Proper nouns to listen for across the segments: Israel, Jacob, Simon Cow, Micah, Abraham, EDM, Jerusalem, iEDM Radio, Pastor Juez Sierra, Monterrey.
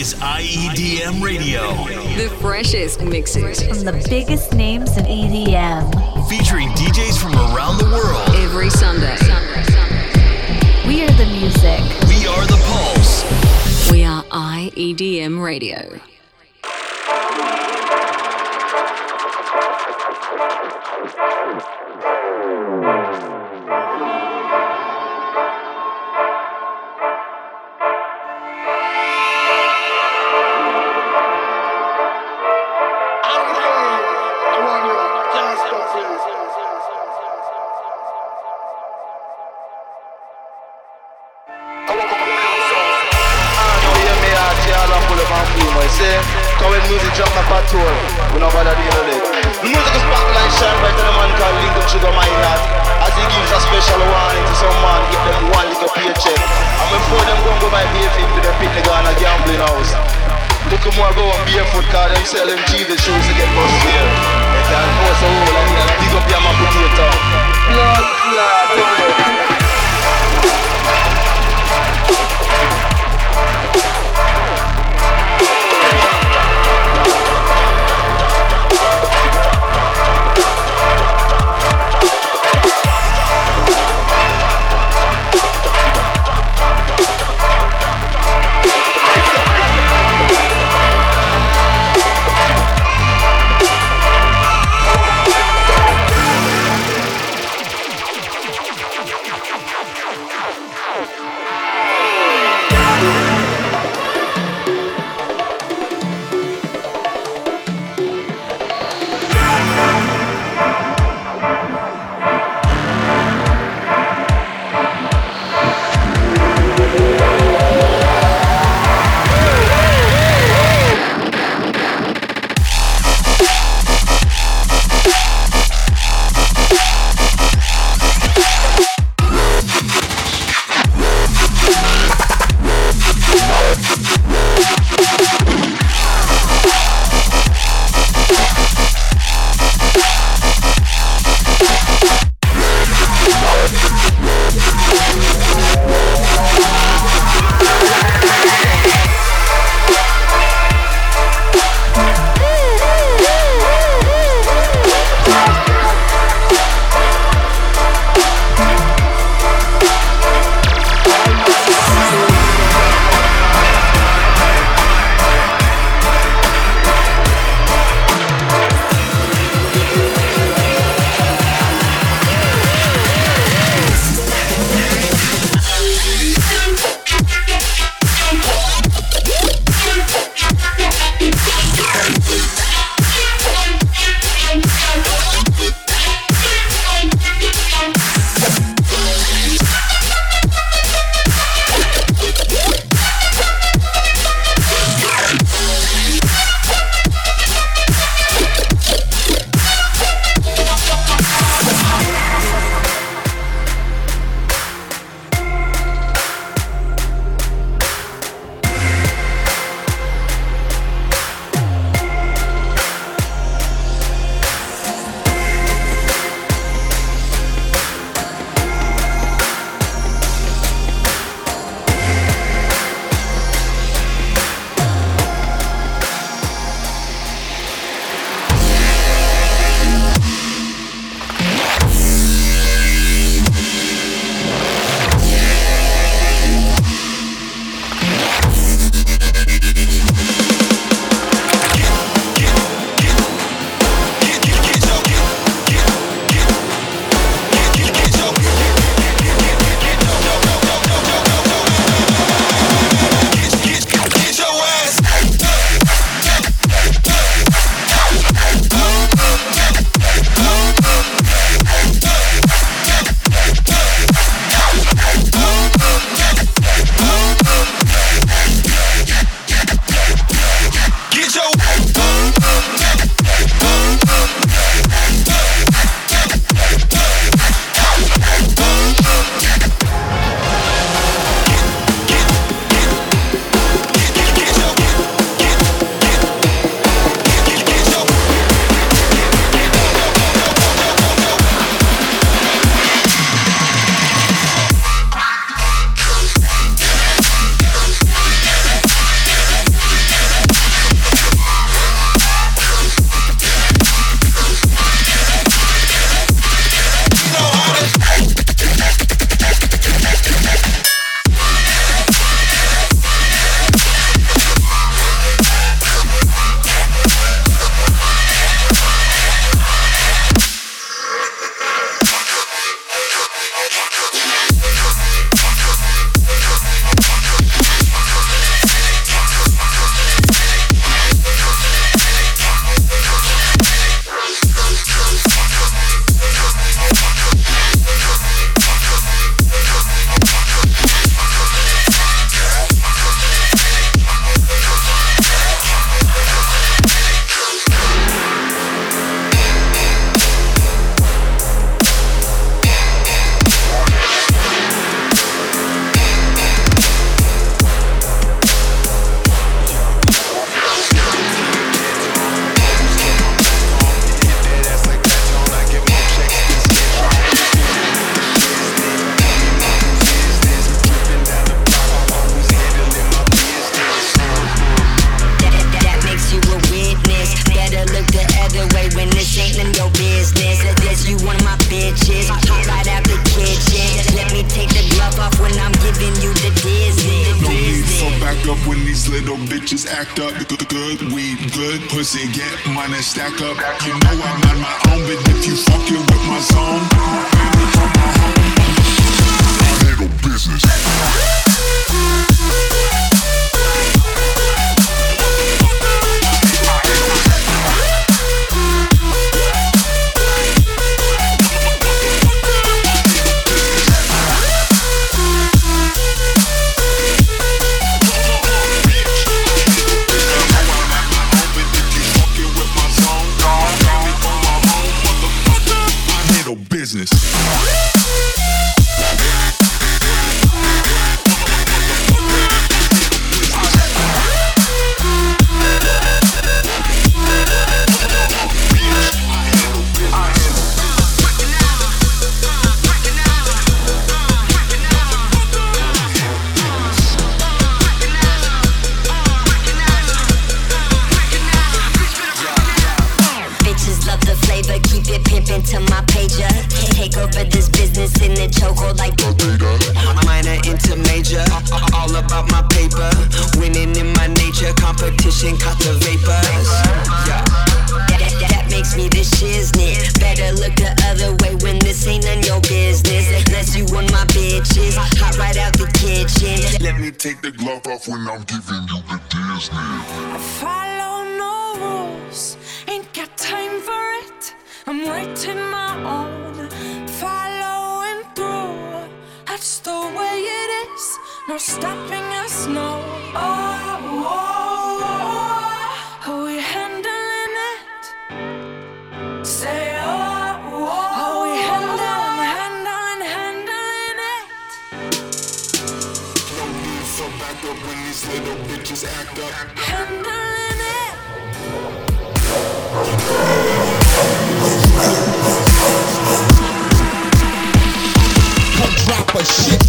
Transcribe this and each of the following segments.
is iEDM Radio. The freshest mixes from the biggest names in EDM. Featuring DJs from around the world. Every Sunday. We are the music. We are the pulse. We are iEDM Radio. These little bitches act up. Good weed, good pussy, get money, stack up. You know I'm on my own, but if you fucking with my zone, handle business. Business. Take the glove off when I'm giving you the Disney. I follow no rules, ain't got time for it. I'm writing my own, following through. That's the way it is, no stopping us, no. Oh, oh, oh, we handling it. Say oh, oh, oh, we handling it. So back up when these little bitches act up. Come drop a shit.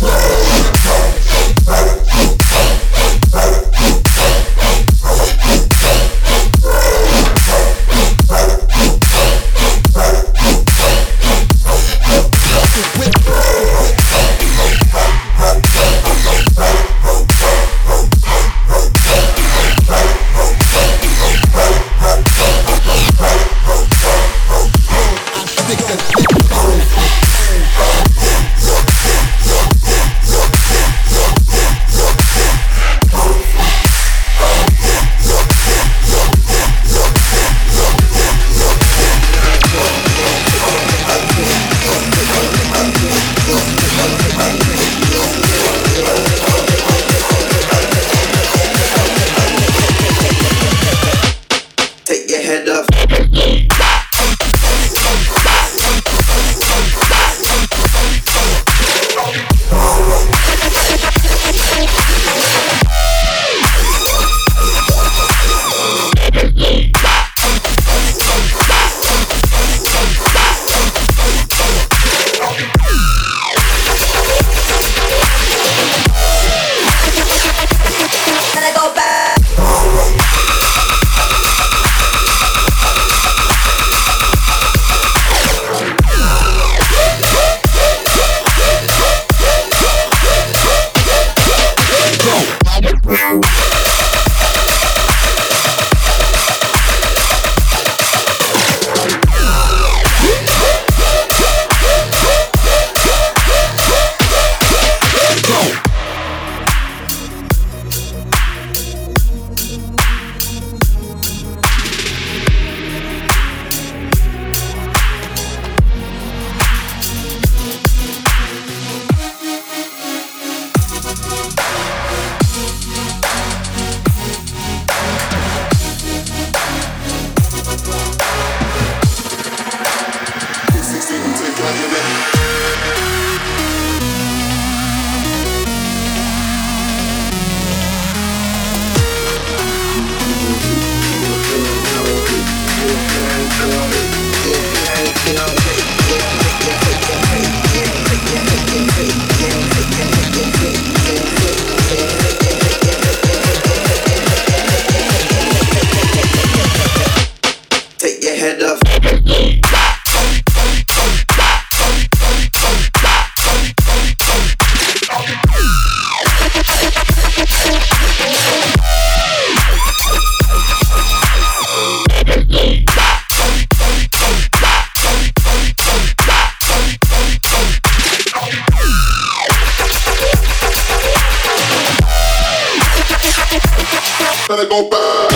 better go back.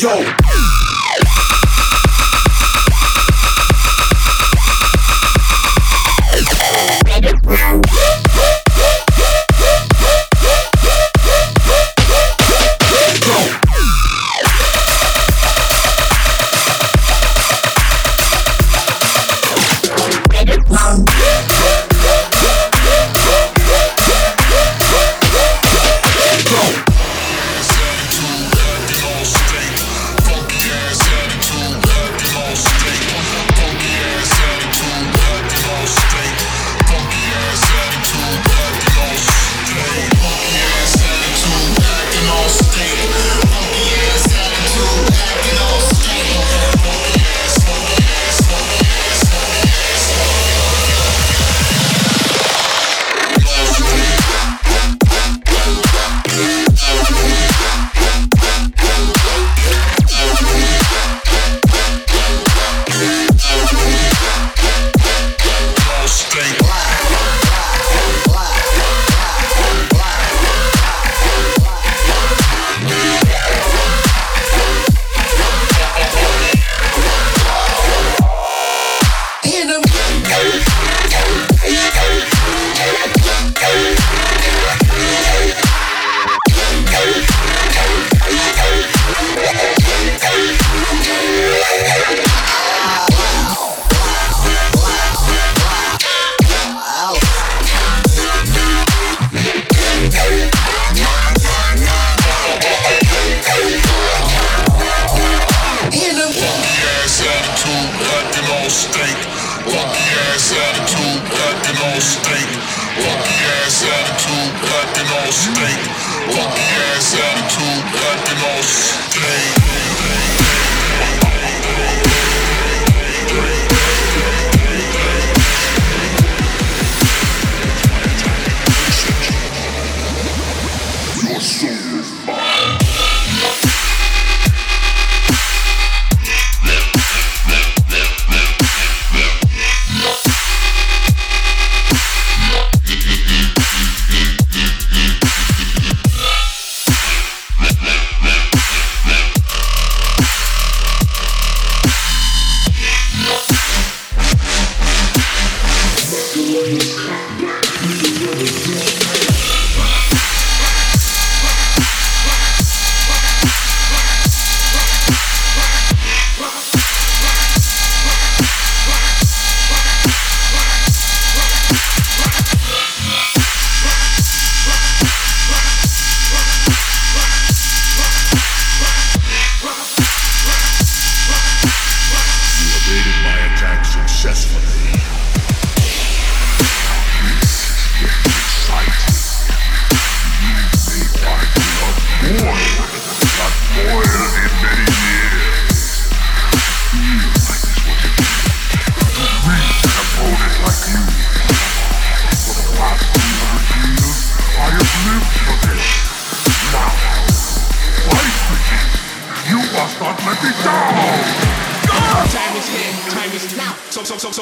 Yo.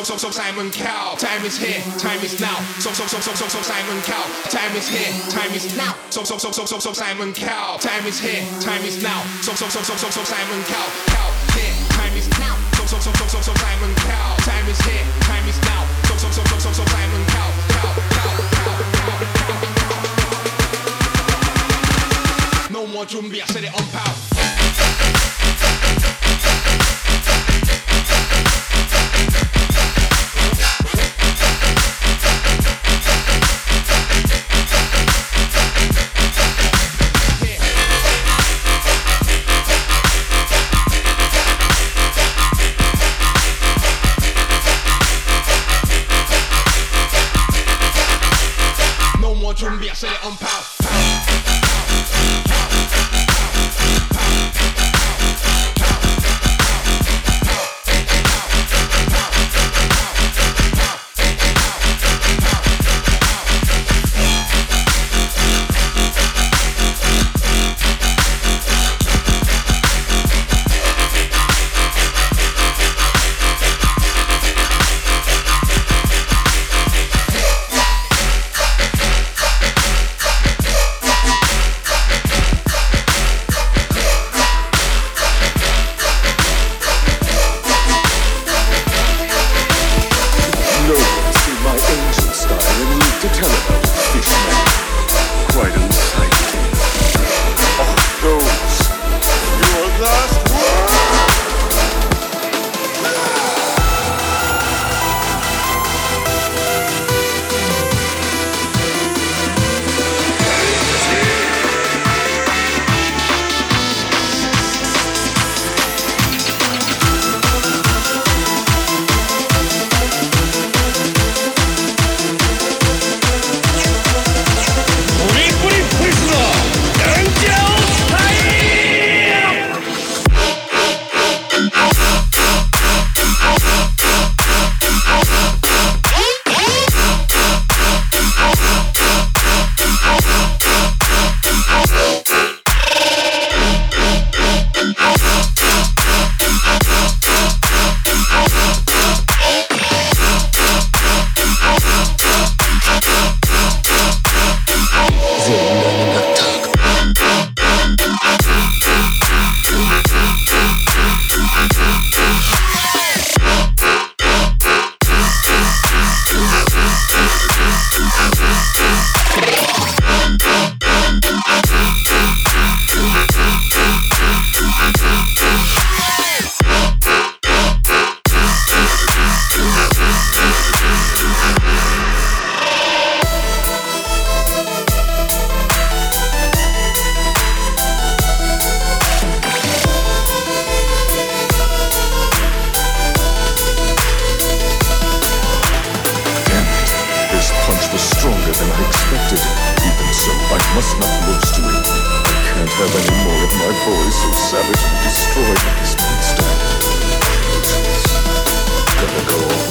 So Simon Cow, time is here, time is now. So Simon Cow, time is here, time is now. So Simon Cow, time is here, time is now. So Simon Cow, cow here, time is now. So Simon Cow, time is here, time is now. So Simon Cow, cow. No more Jumbi, I said it on pow. small mystery. I can't have any more of my boys, so savage and destroyed by this monster. Gotta go on.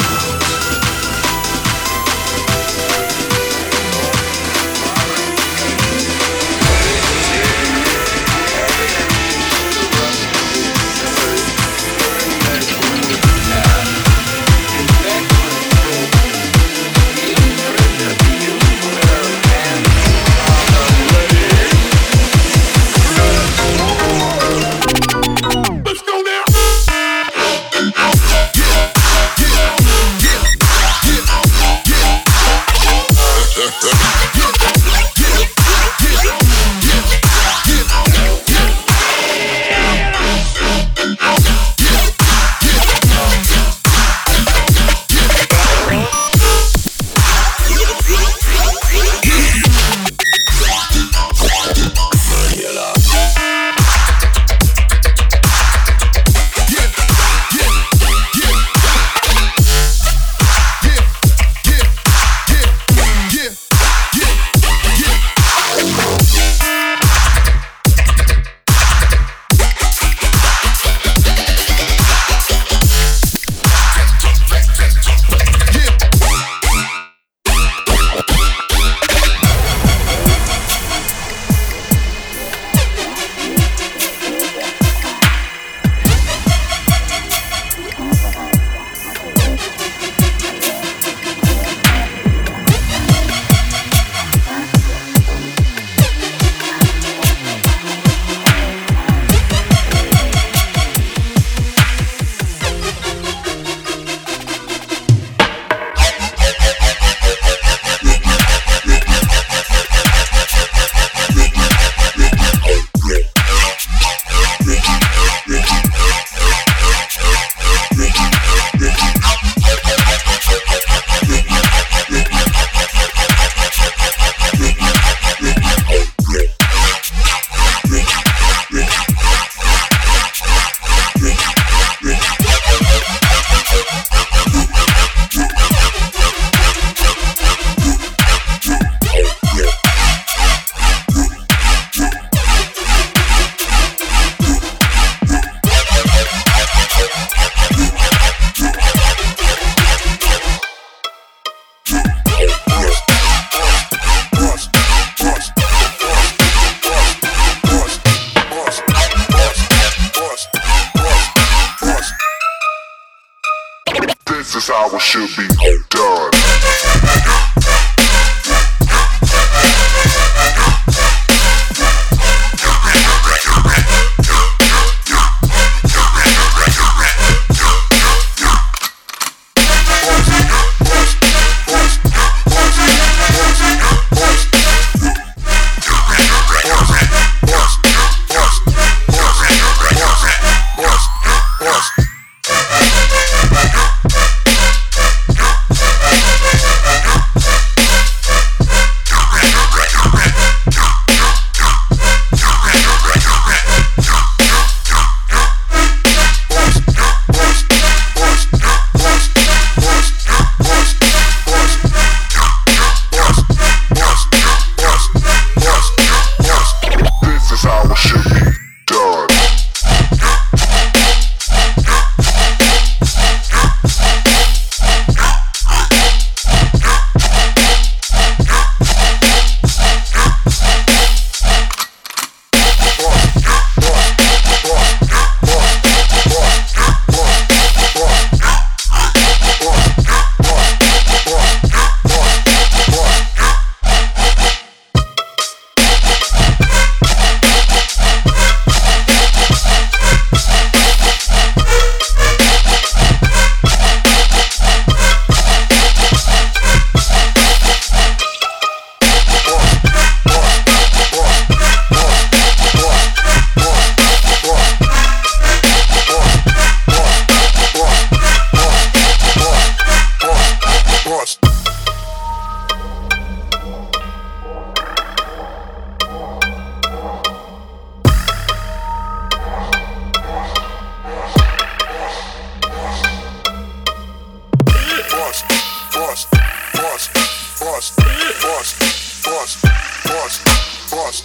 boss.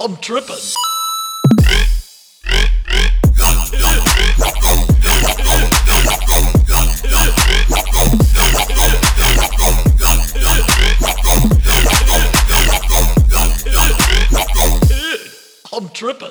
I'm tripping. I'm tripping. I'm tripping. I'm tripping.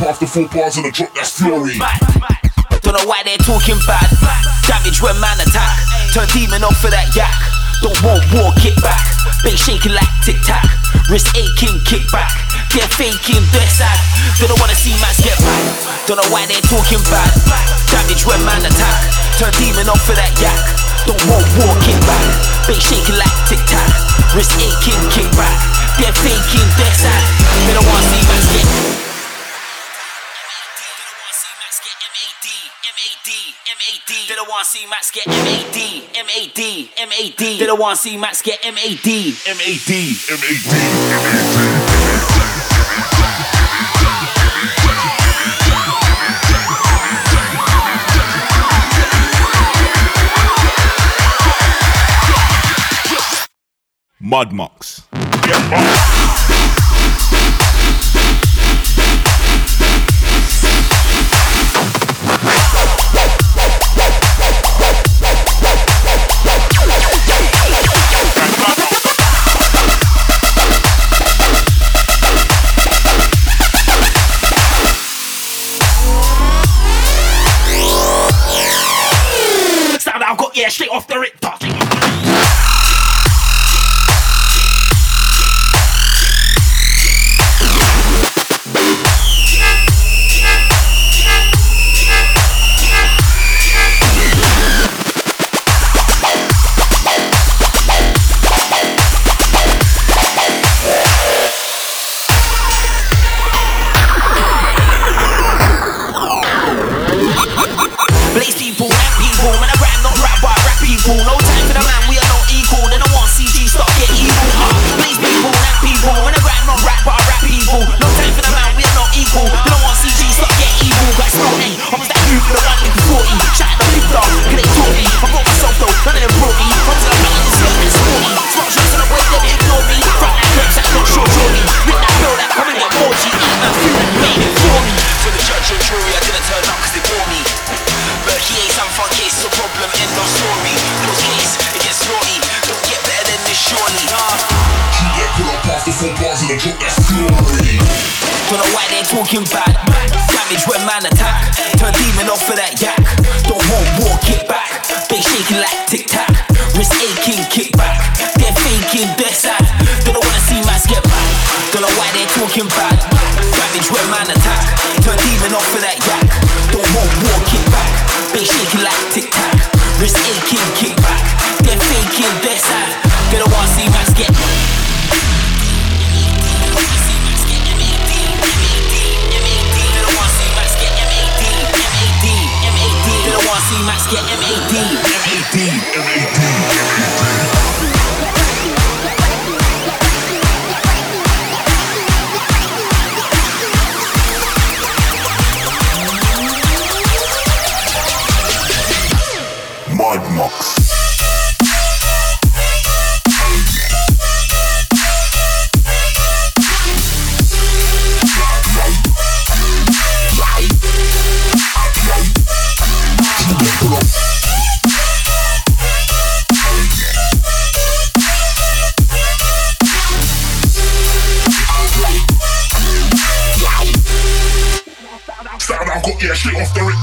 Off the 4 bars and a drop, that's fury. Don't know why they're talking bad. Damage when man attack. Turn demon off for that yak. Don't walk, walk, kick back. Been shaking like tic tac. Wrist aching, kick back. They're faking, they're sad. Don't wanna see mans get back. Don't know why they're talking bad. Damage when man attack. Turn demon off for that yak. Don't walk, walk, kick back. Been shaking like tic tac. Wrist aching, kick back. They're faking, they're sad. Don't wanna see mans get back. They don't want to see Max get MAD, MAD, MAD. They don't want to see Max get MAD, MAD, MAD, MAD. Mud Mox. Yeah, straight off the Richter.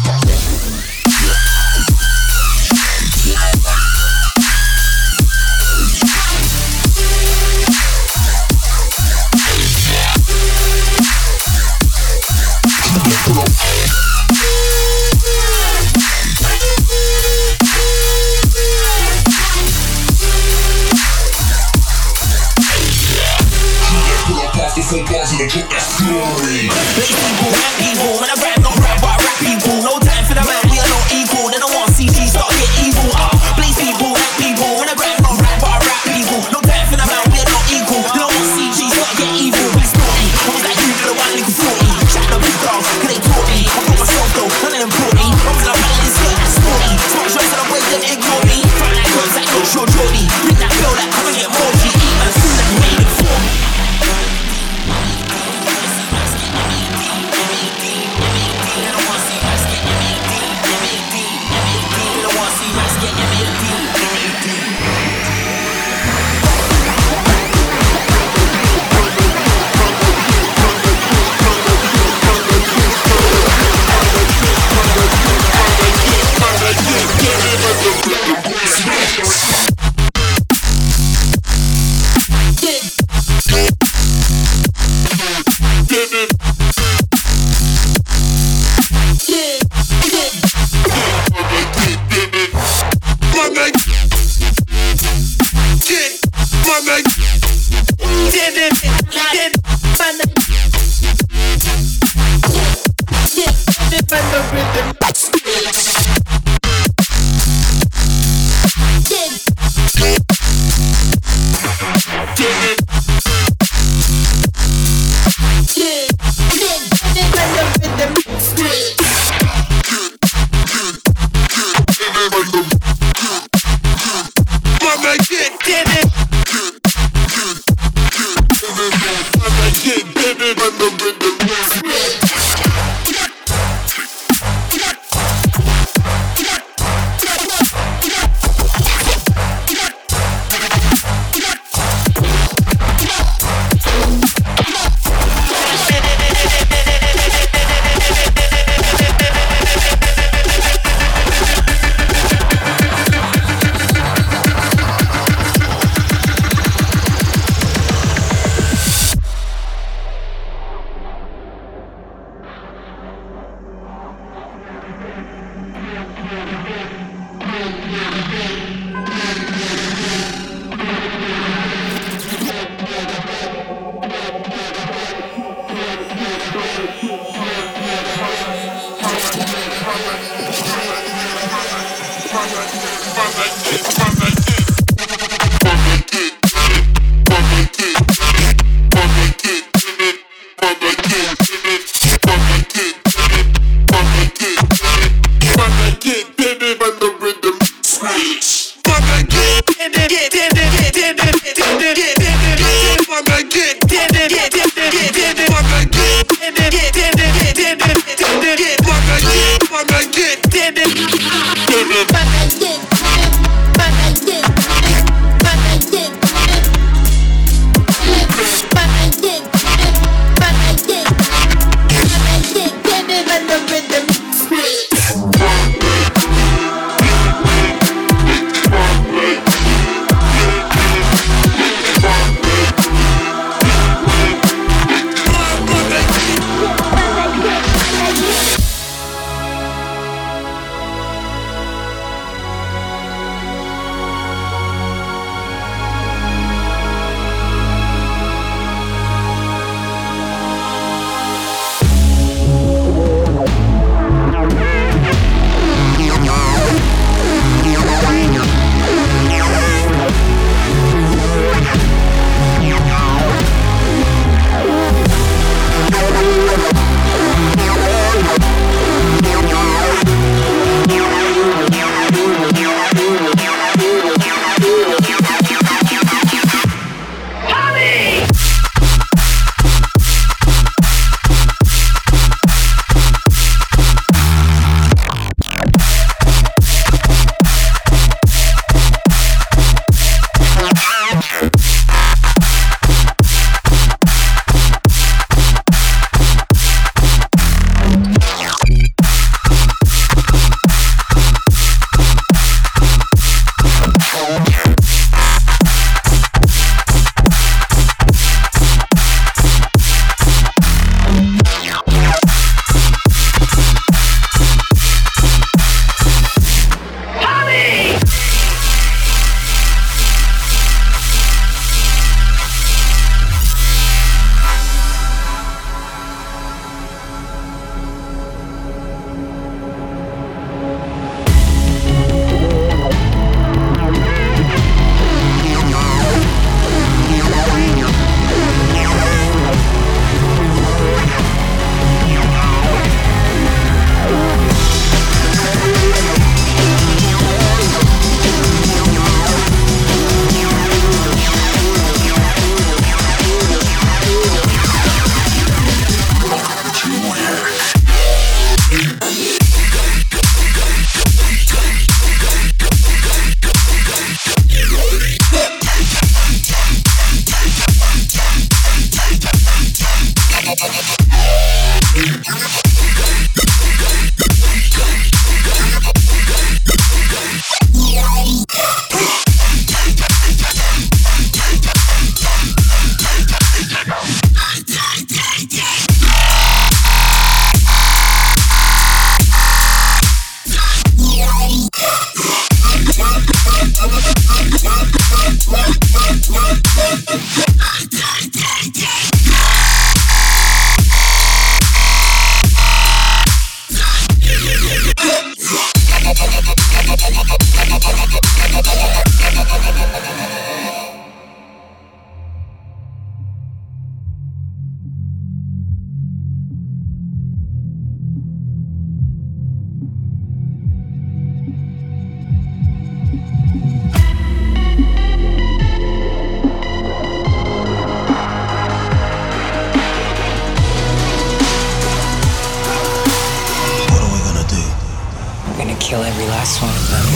kill every last one of them.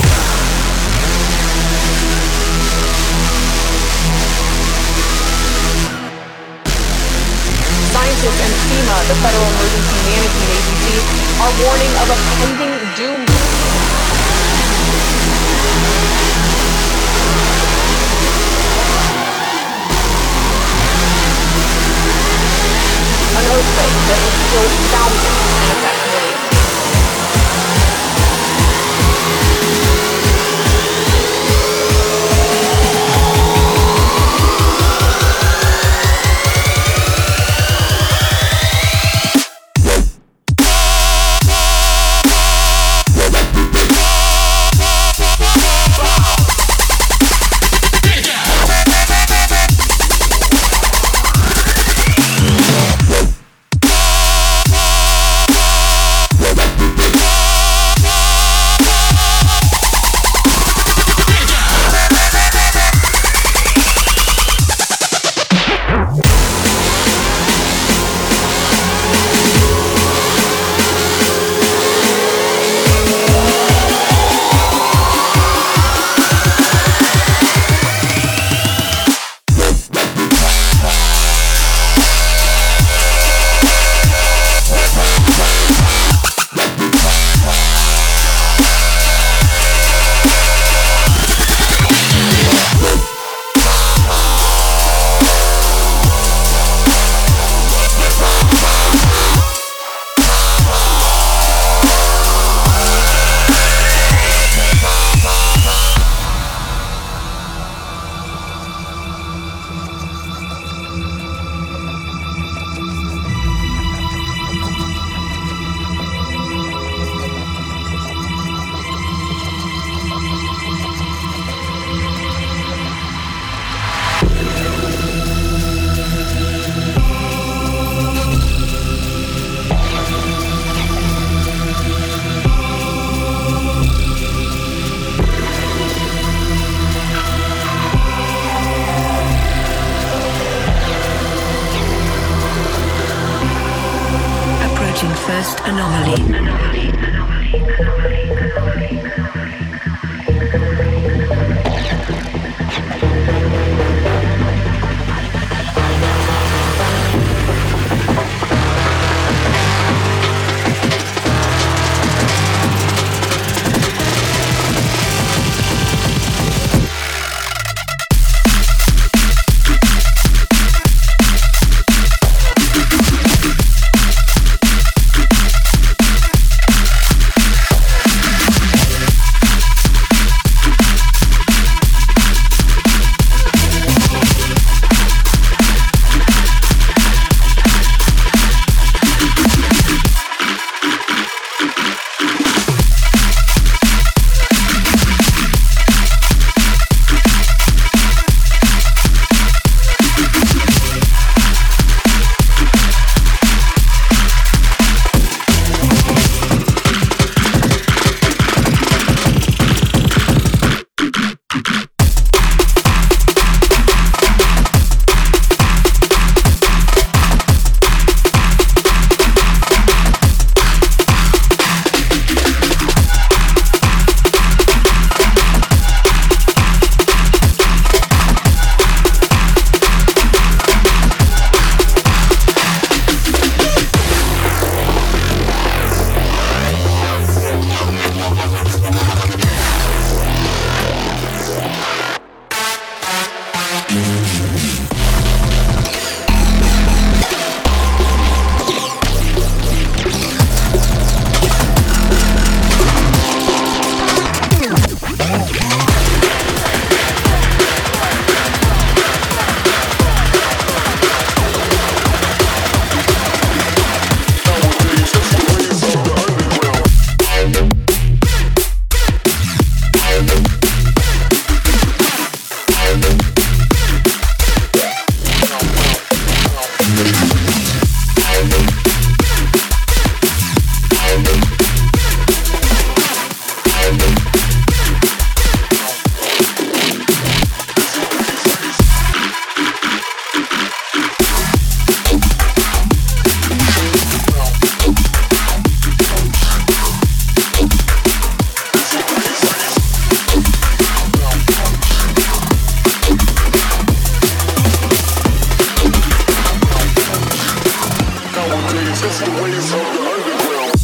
Scientists and FEMA, the Federal Emergency Management Agency, are warning of a pending doom. An earthquake that will kill thousands and affect millions. nowadays. It's the ways of the underground.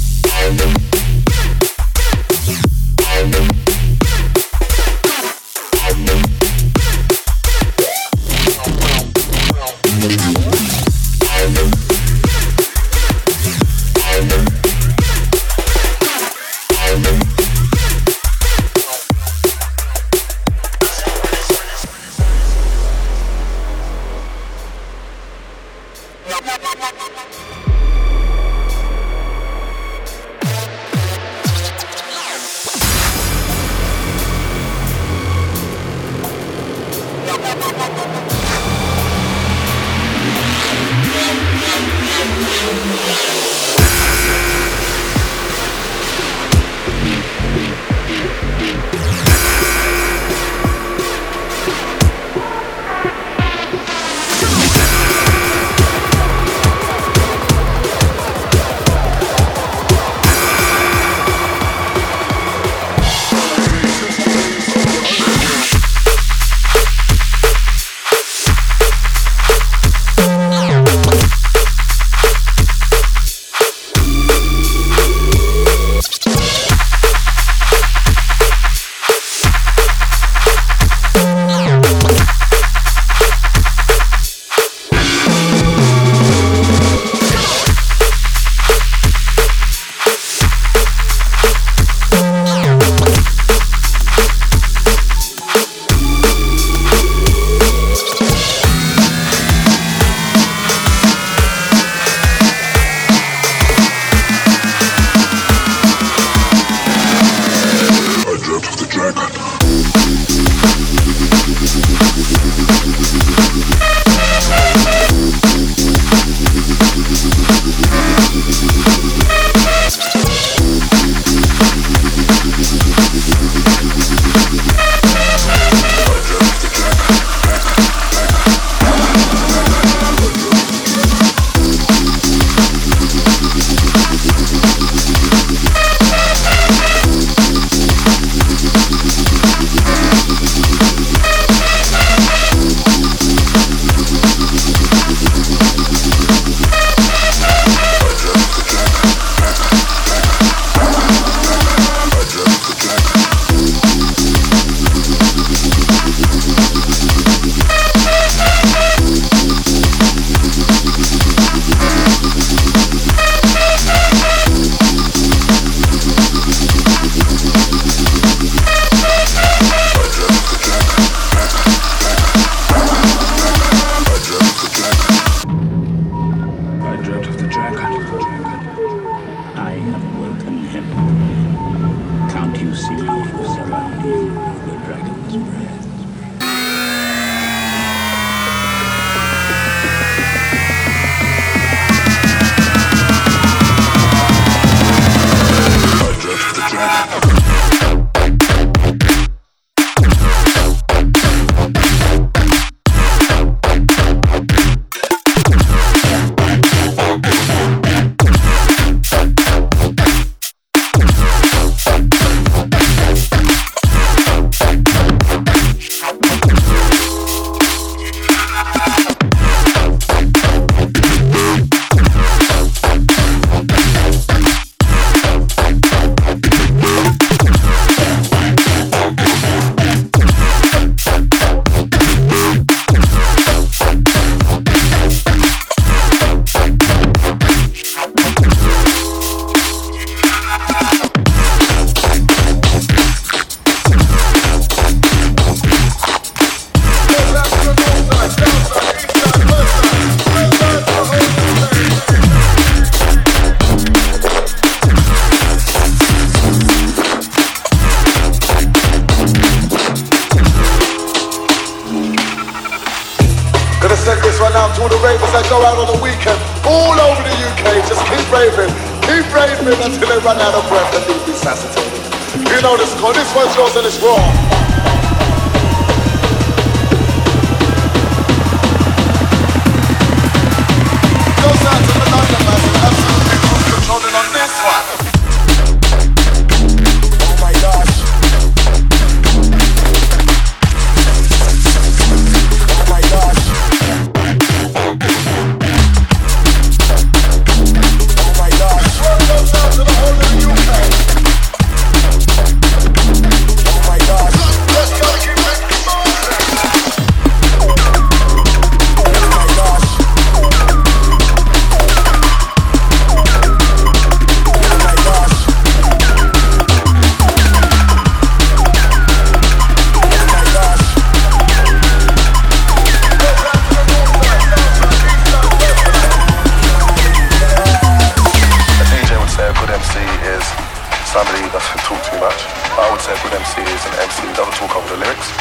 somebody who talks too much. I would say a good MC is an MC who doesn't talk over the lyrics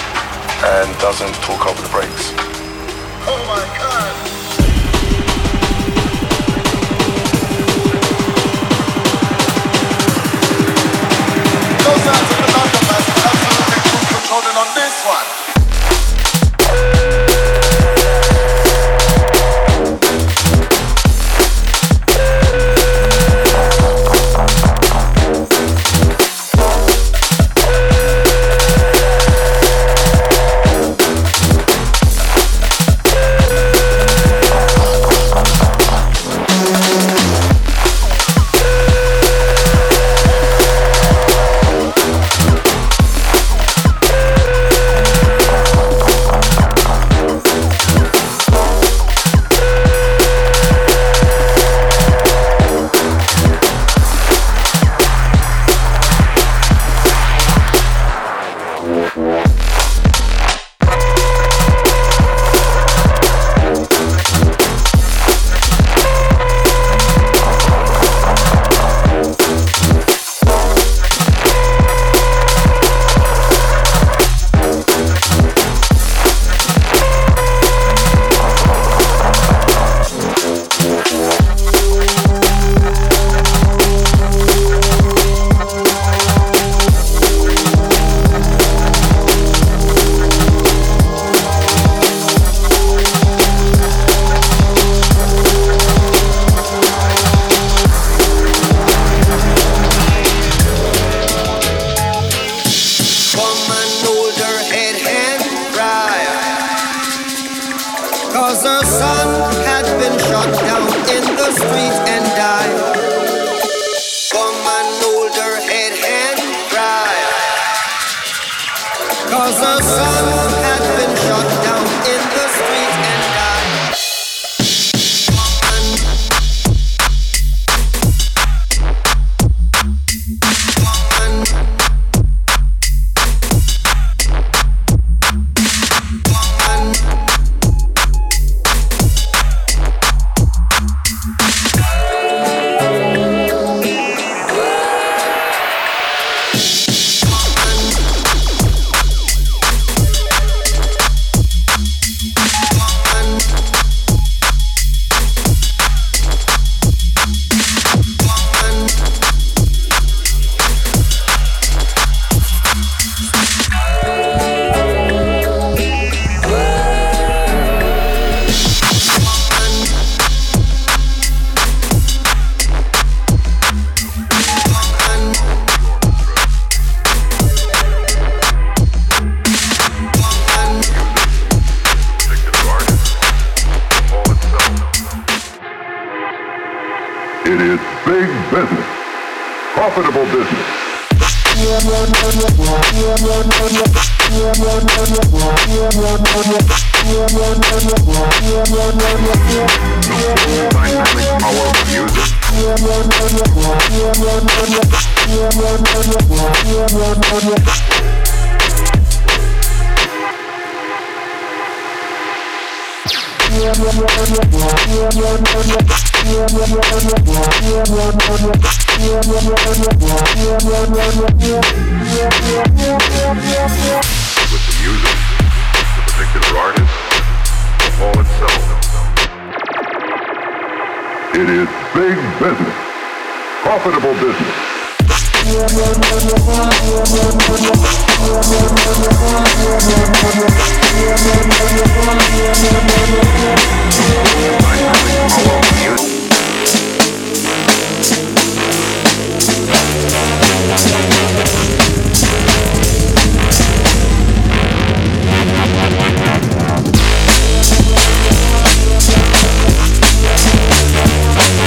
and doesn't talk over the breaks. Oh my God!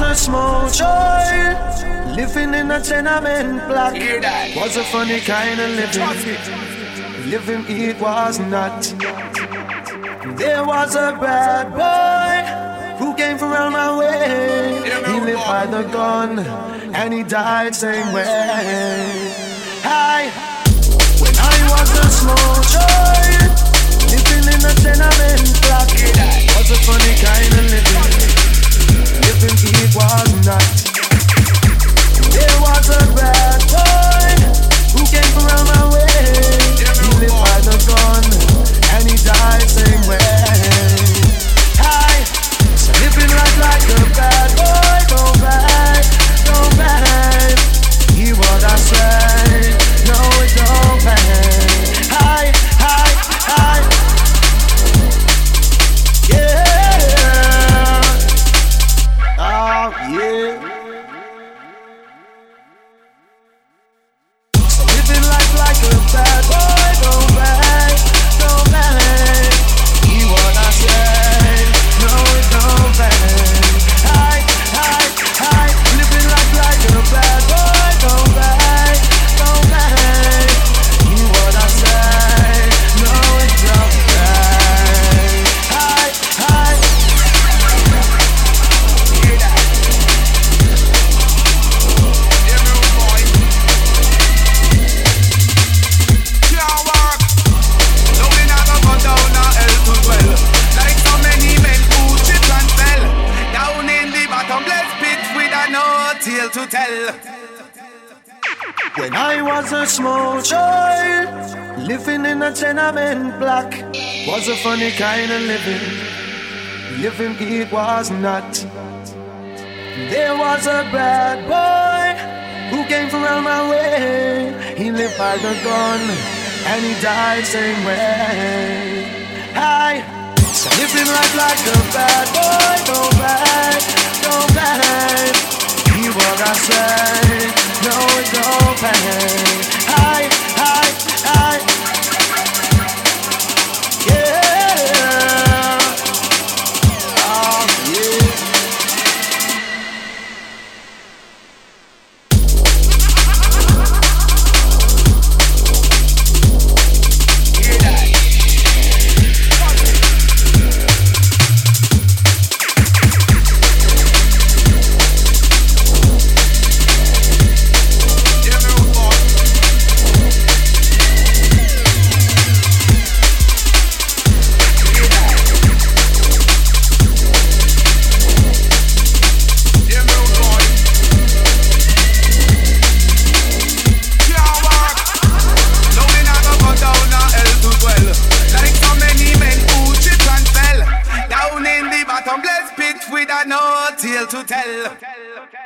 was a small child living in a tenement block. Was a funny kind of living. Living it was not. There was a bad boy who came from around my way. He lived by the gun and he died same way. When I was a small child living in a tenement block, was a funny kind of living. Living it was not. There was a bad boy who came from around my way. He lived by the gun and he died same way. So living life like a bad boy, don't back. Hear what I say? No, it don't pay. Hi. Yeah. Oh, yeah. So living life like a bad boy, don't pay. Hear what I say? No, it don't pay. Hi. Living life like a bad boy, don't pay. You what I say? No, it don't pay. Hi. Hear that? Every boy, can't work. No, we not gonna go down and help as well. Like so many men who chip and fell down in the bottomless pit with a no tale to tell. When I was a small child, living in a tenement block, was a funny kind of living it was not. There was a bad boy who came from around my way. He lived by the gun and he died same way. So living life like a bad boy, don't bad. Hear what I say? No, it don't pay. Hi. Yeah. Oh, yeah. Hear that? With a no tale to tell.